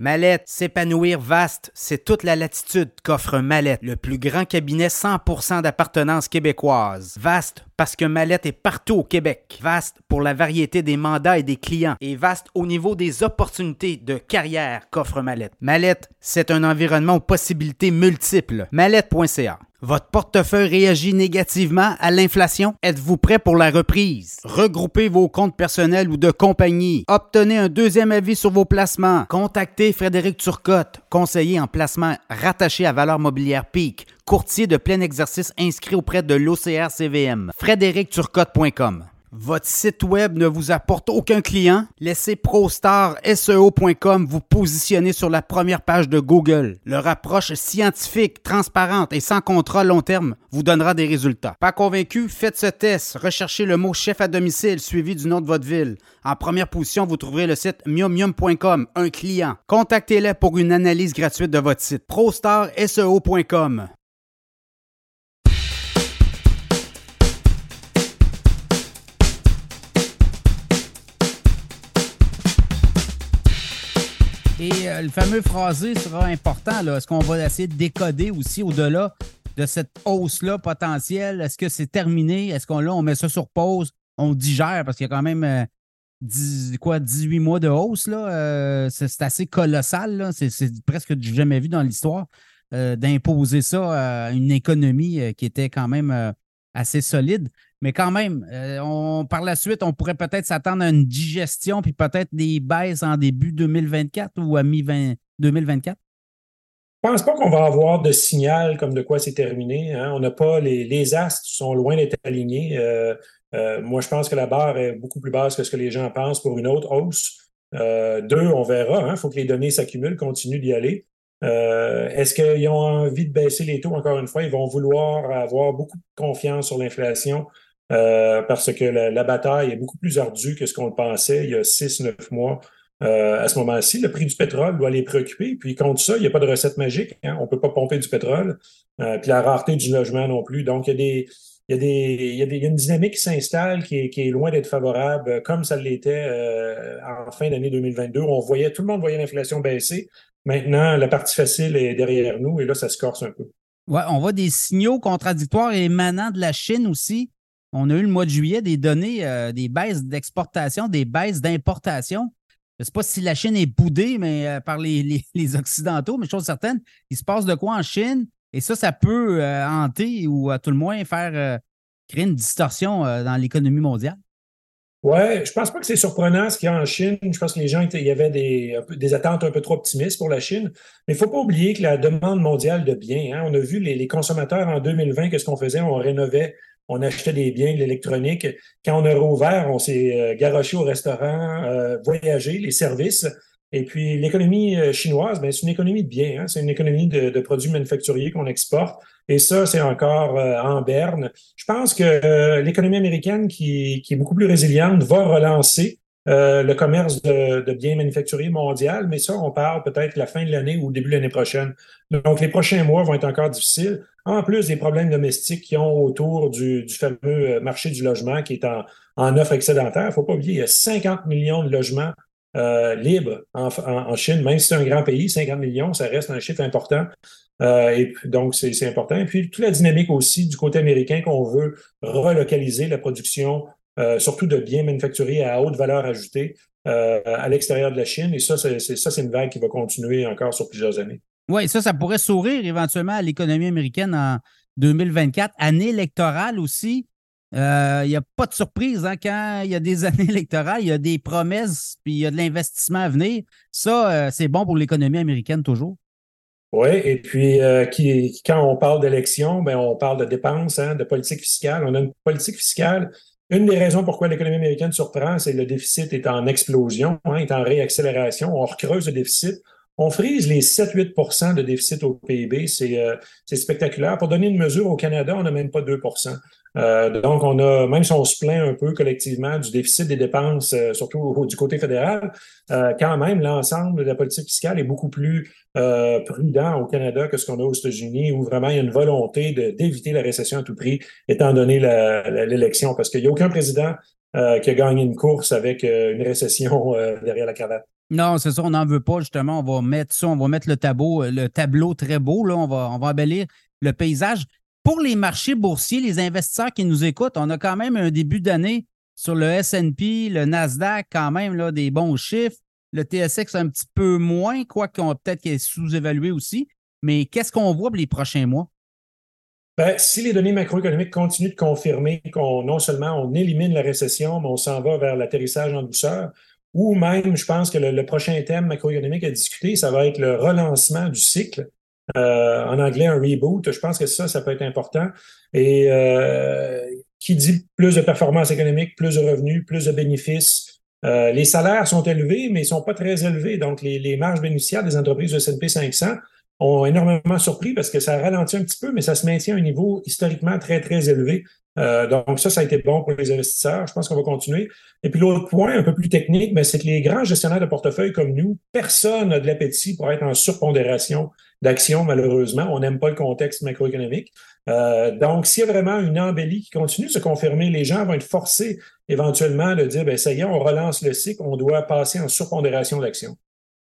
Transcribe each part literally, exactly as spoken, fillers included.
Mallette, s'épanouir vaste, c'est toute la latitude qu'offre Mallette, le plus grand cabinet cent pour cent d'appartenance québécoise. Vaste parce que Mallette est partout au Québec. Vaste pour la variété des mandats et des clients. Et vaste au niveau des opportunités de carrière qu'offre Mallette. Mallette, c'est un environnement aux possibilités multiples. Mallette point c a. Votre portefeuille réagit négativement à l'inflation? Êtes-vous prêt pour la reprise? Regroupez vos comptes personnels ou de compagnie. Obtenez un deuxième avis sur vos placements. Contactez Frédéric Turcotte, conseiller en placement rattaché à Valeurs Mobilières Peak, courtier de plein exercice inscrit auprès de l'O C R C V M. Frédéric Turcotte point com. Votre site web ne vous apporte aucun client? Laissez Prostar S E O point com vous positionner sur la première page de Google. Leur approche scientifique, transparente et sans contrat long terme vous donnera des résultats. Pas convaincu? Faites ce test. Recherchez le mot « chef à domicile » suivi du nom de votre ville. En première position, vous trouverez le site Miumium point com, un client. Contactez-les pour une analyse gratuite de votre site. Prostar S E O point com. Et euh, le fameux phrasé sera important. Là. Est-ce qu'on va essayer de décoder aussi au-delà de cette hausse-là potentielle? Est-ce que c'est terminé? Est-ce qu'on là, on met ça sur pause? On digère parce qu'il y a quand même euh, dix, quoi, dix-huit mois de hausse. Là. Euh, c'est, c'est assez colossal. Là. C'est, c'est presque du jamais vu dans l'histoire euh, d'imposer ça à une économie euh, qui était quand même euh, assez solide. Mais quand même, euh, on, par la suite, on pourrait peut-être s'attendre à une digestion puis peut-être des baisses en début deux mille vingt-quatre ou à mi-vingt vingt-quatre? Je ne pense pas qu'on va avoir de signal comme de quoi c'est terminé. Hein? On n'a pas les, les astres sont loin d'être alignés. Euh, euh, moi, je pense que la barre est beaucoup plus basse que ce que les gens pensent pour une autre hausse. Euh, deux, on verra. Il hein? faut que les données s'accumulent, continuent d'y aller. Euh, est-ce qu'ils ont envie de baisser les taux? Encore une fois, ils vont vouloir avoir beaucoup de confiance sur l'inflation. Euh, parce que la, la bataille est beaucoup plus ardue que ce qu'on le pensait il y a six neuf mois. Euh, à ce moment-ci, le prix du pétrole doit les préoccuper. Puis contre ça, il n'y a pas de recette magique. Hein? On ne peut pas pomper du pétrole. Euh, puis la rareté du logement non plus. Donc, il y a des, il y a des, il y a des, il y a une dynamique qui s'installe qui est, qui est loin d'être favorable, comme ça l'était euh, en fin d'année deux mille vingt-deux. On voyait, tout le monde voyait l'inflation baisser. Maintenant, la partie facile est derrière nous et là, ça se corse un peu. Ouais, on voit des signaux contradictoires émanant de la Chine aussi. On a eu le mois de juillet des données, euh, des baisses d'exportation, des baisses d'importation. Je ne sais pas si la Chine est boudée mais, euh, par les, les, les Occidentaux, mais chose certaine, il se passe de quoi en Chine? Et ça, ça peut euh, hanter ou à tout le moins faire euh, créer une distorsion euh, dans l'économie mondiale. Oui, je pense pas que c'est surprenant ce qu'il y a en Chine. Je pense que les gens, il y avait des, des attentes un peu trop optimistes pour la Chine. Mais il ne faut pas oublier que la demande mondiale de biens, hein, on a vu les, les consommateurs en deux mille vingt, qu'est-ce qu'on faisait? On rénovait. On achetait des biens, de l'électronique. Quand on a rouvert, on s'est euh, garoché au restaurant, euh, voyagé, les services. Et puis, l'économie euh, chinoise, bien, c'est une économie de biens. Hein? C'est une économie de, de produits manufacturiers qu'on exporte. Et ça, c'est encore euh, en berne. Je pense que euh, l'économie américaine, qui, qui est beaucoup plus résiliente, va relancer euh, le commerce de, de biens manufacturiers mondial. Mais ça, on parle peut-être la fin de l'année ou début de l'année prochaine. Donc, les prochains mois vont être encore difficiles. En plus des problèmes domestiques qu'ils ont autour du, du fameux marché du logement qui est en, en offre excédentaire. Il ne faut pas oublier, il y a cinquante millions de logements euh, libres en, en, en Chine. Même si c'est un grand pays, cinquante millions, ça reste un chiffre important. Euh, et donc, c'est, c'est important. Et puis, toute la dynamique aussi du côté américain qu'on veut relocaliser la production, euh, surtout de biens manufacturés à haute valeur ajoutée euh, à l'extérieur de la Chine. Et ça c'est, c'est, ça, c'est une vague qui va continuer encore sur plusieurs années. Oui, ça, ça pourrait sourire éventuellement à l'économie américaine en deux mille vingt-quatre. Année électorale aussi, il euh, n'y a pas de surprise. Hein, quand il y a des années électorales, il y a des promesses puis il y a de l'investissement à venir. Ça, euh, c'est bon pour l'économie américaine toujours. Oui, et puis euh, qui, quand on parle d'élection, ben on parle de dépenses, hein, de politique fiscale. On a une politique fiscale. Une des raisons pourquoi l'économie américaine surprend, c'est que le déficit est en explosion, hein, est en réaccélération. On recreuse le déficit. On frise les sept à huit pour cent de déficit au P I B, c'est, euh, c'est spectaculaire. Pour donner une mesure, au Canada, on n'a même pas deux pour cent. Euh, donc, on a, même si on se plaint un peu collectivement du déficit des dépenses, euh, surtout au, du côté fédéral, euh, quand même, l'ensemble de la politique fiscale est beaucoup plus euh, prudent au Canada que ce qu'on a aux États-Unis, où vraiment il y a une volonté de, d'éviter la récession à tout prix, étant donné la, la, l'élection, parce qu'il n'y a aucun président euh, qui a gagné une course avec euh, une récession euh, derrière la cravate. Non, c'est ça, on n'en veut pas, justement. On va mettre ça, on va mettre le tableau, le tableau très beau. Là, on va, on va embellir le paysage. Pour les marchés boursiers, les investisseurs qui nous écoutent, on a quand même un début d'année sur le S and P, le Nasdaq, quand même, là, des bons chiffres. Le T S X, un petit peu moins, quoi qu'on peut-être qu'il est sous-évalué aussi. Mais qu'est-ce qu'on voit pour les prochains mois? Bien, si les données macroéconomiques continuent de confirmer qu'on non seulement on élimine la récession, mais on s'en va vers l'atterrissage en douceur, ou même, je pense que le, le prochain thème macroéconomique à discuter, ça va être le relancement du cycle. Euh, en anglais, un reboot. Je pense que ça, ça peut être important. Et euh, qui dit plus de performance économique, plus de revenus, plus de bénéfices. Euh, les salaires sont élevés, mais ils ne sont pas très élevés. Donc, les, les marges bénéficiaires des entreprises du S and P cinq cents ont énormément surpris parce que ça ralentit un petit peu, mais ça se maintient à un niveau historiquement très, très élevé. Euh, donc, ça, ça a été bon pour les investisseurs. Je pense qu'on va continuer. Et puis, l'autre point un peu plus technique, bien, c'est que les grands gestionnaires de portefeuille comme nous, personne n'a de l'appétit pour être en surpondération d'actions, malheureusement. On n'aime pas le contexte macroéconomique. Euh, donc, s'il y a vraiment une embellie qui continue de se confirmer, les gens vont être forcés éventuellement de dire, bien, ça y est, on relance le cycle, on doit passer en surpondération d'actions.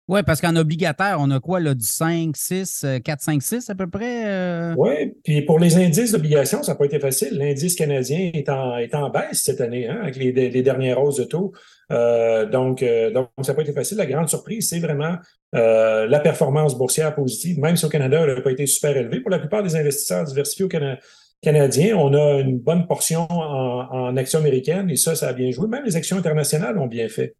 Oui, parce qu'en obligataire, on a quoi, là, du cinq, six, quatre, cinq, six à peu près? Euh... Oui, puis pour les indices d'obligations, ça n'a pas été facile. L'indice canadien est en, est en baisse cette année, hein, avec les, les dernières hausses de taux. Euh, donc, euh, donc, ça n'a pas été facile. La grande surprise, c'est vraiment euh, la performance boursière positive. Même si au Canada, elle n'a pas été super élevée. Pour la plupart des investisseurs diversifiés au Canada, Canadiens, on a une bonne portion en, en actions américaines et ça, ça a bien joué. Même les actions internationales ont bien fait.